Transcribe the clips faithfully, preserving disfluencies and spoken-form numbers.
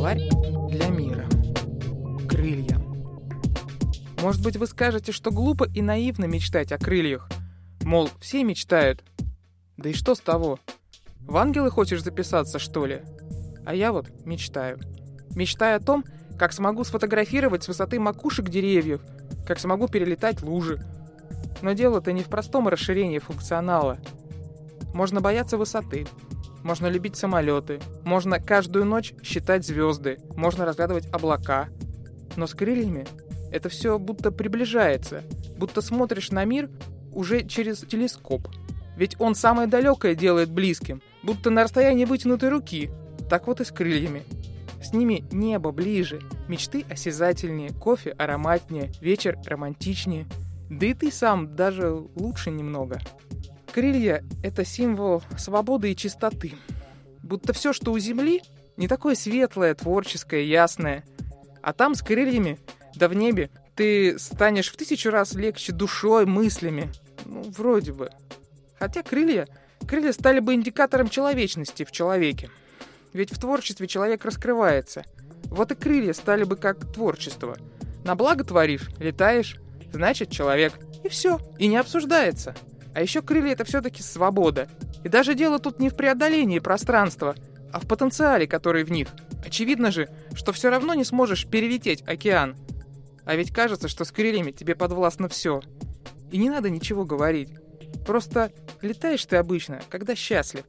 словарь для мира. Крылья. Может быть, вы скажете, что глупо и наивно мечтать о крыльях. Мол, все мечтают. Да и что с того? В ангелы хочешь записаться, что ли? А я вот мечтаю. Мечтаю о том, как смогу сфотографировать с высоты макушек деревьев, как смогу перелетать лужи. Но дело-то не в простом расширении функционала. Можно бояться высоты, можно любить самолеты, можно каждую ночь считать звезды, можно разглядывать облака. Но с крыльями это все будто приближается, будто смотришь на мир уже через телескоп. Ведь он самое далекое делает близким, будто на расстоянии вытянутой руки. Так вот и с крыльями. С ними небо ближе, мечты осязательнее, кофе ароматнее, вечер романтичнее. Да и ты сам даже лучше немного. Крылья — это символ свободы и чистоты. Будто все, что у земли, не такое светлое, творческое, ясное. А там с крыльями, да в небе, ты станешь в тысячу раз легче душой, мыслями. Ну, вроде бы. Хотя крылья, крылья стали бы индикатором человечности в человеке. Ведь в творчестве человек раскрывается. Вот и крылья стали бы как творчество. На благо творишь, летаешь, значит человек. И все, и не обсуждается. А еще крылья — это все-таки свобода. И даже дело тут не в преодолении пространства, а в потенциале, который в них. Очевидно же, что все равно не сможешь перелететь океан. А ведь кажется, что с крыльями тебе подвластно все. И не надо ничего говорить. Просто летаешь ты обычно, когда счастлив.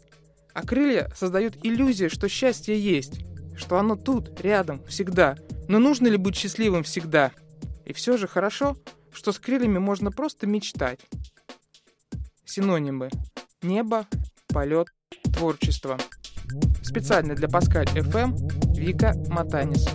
А крылья создают иллюзию, что счастье есть, что оно тут, рядом, всегда. Но нужно ли быть счастливым всегда? И все же хорошо, что с крыльями можно просто мечтать. Синонимы: небо, полет, творчество. Специально для Паскаль эф эм Вика Матанис.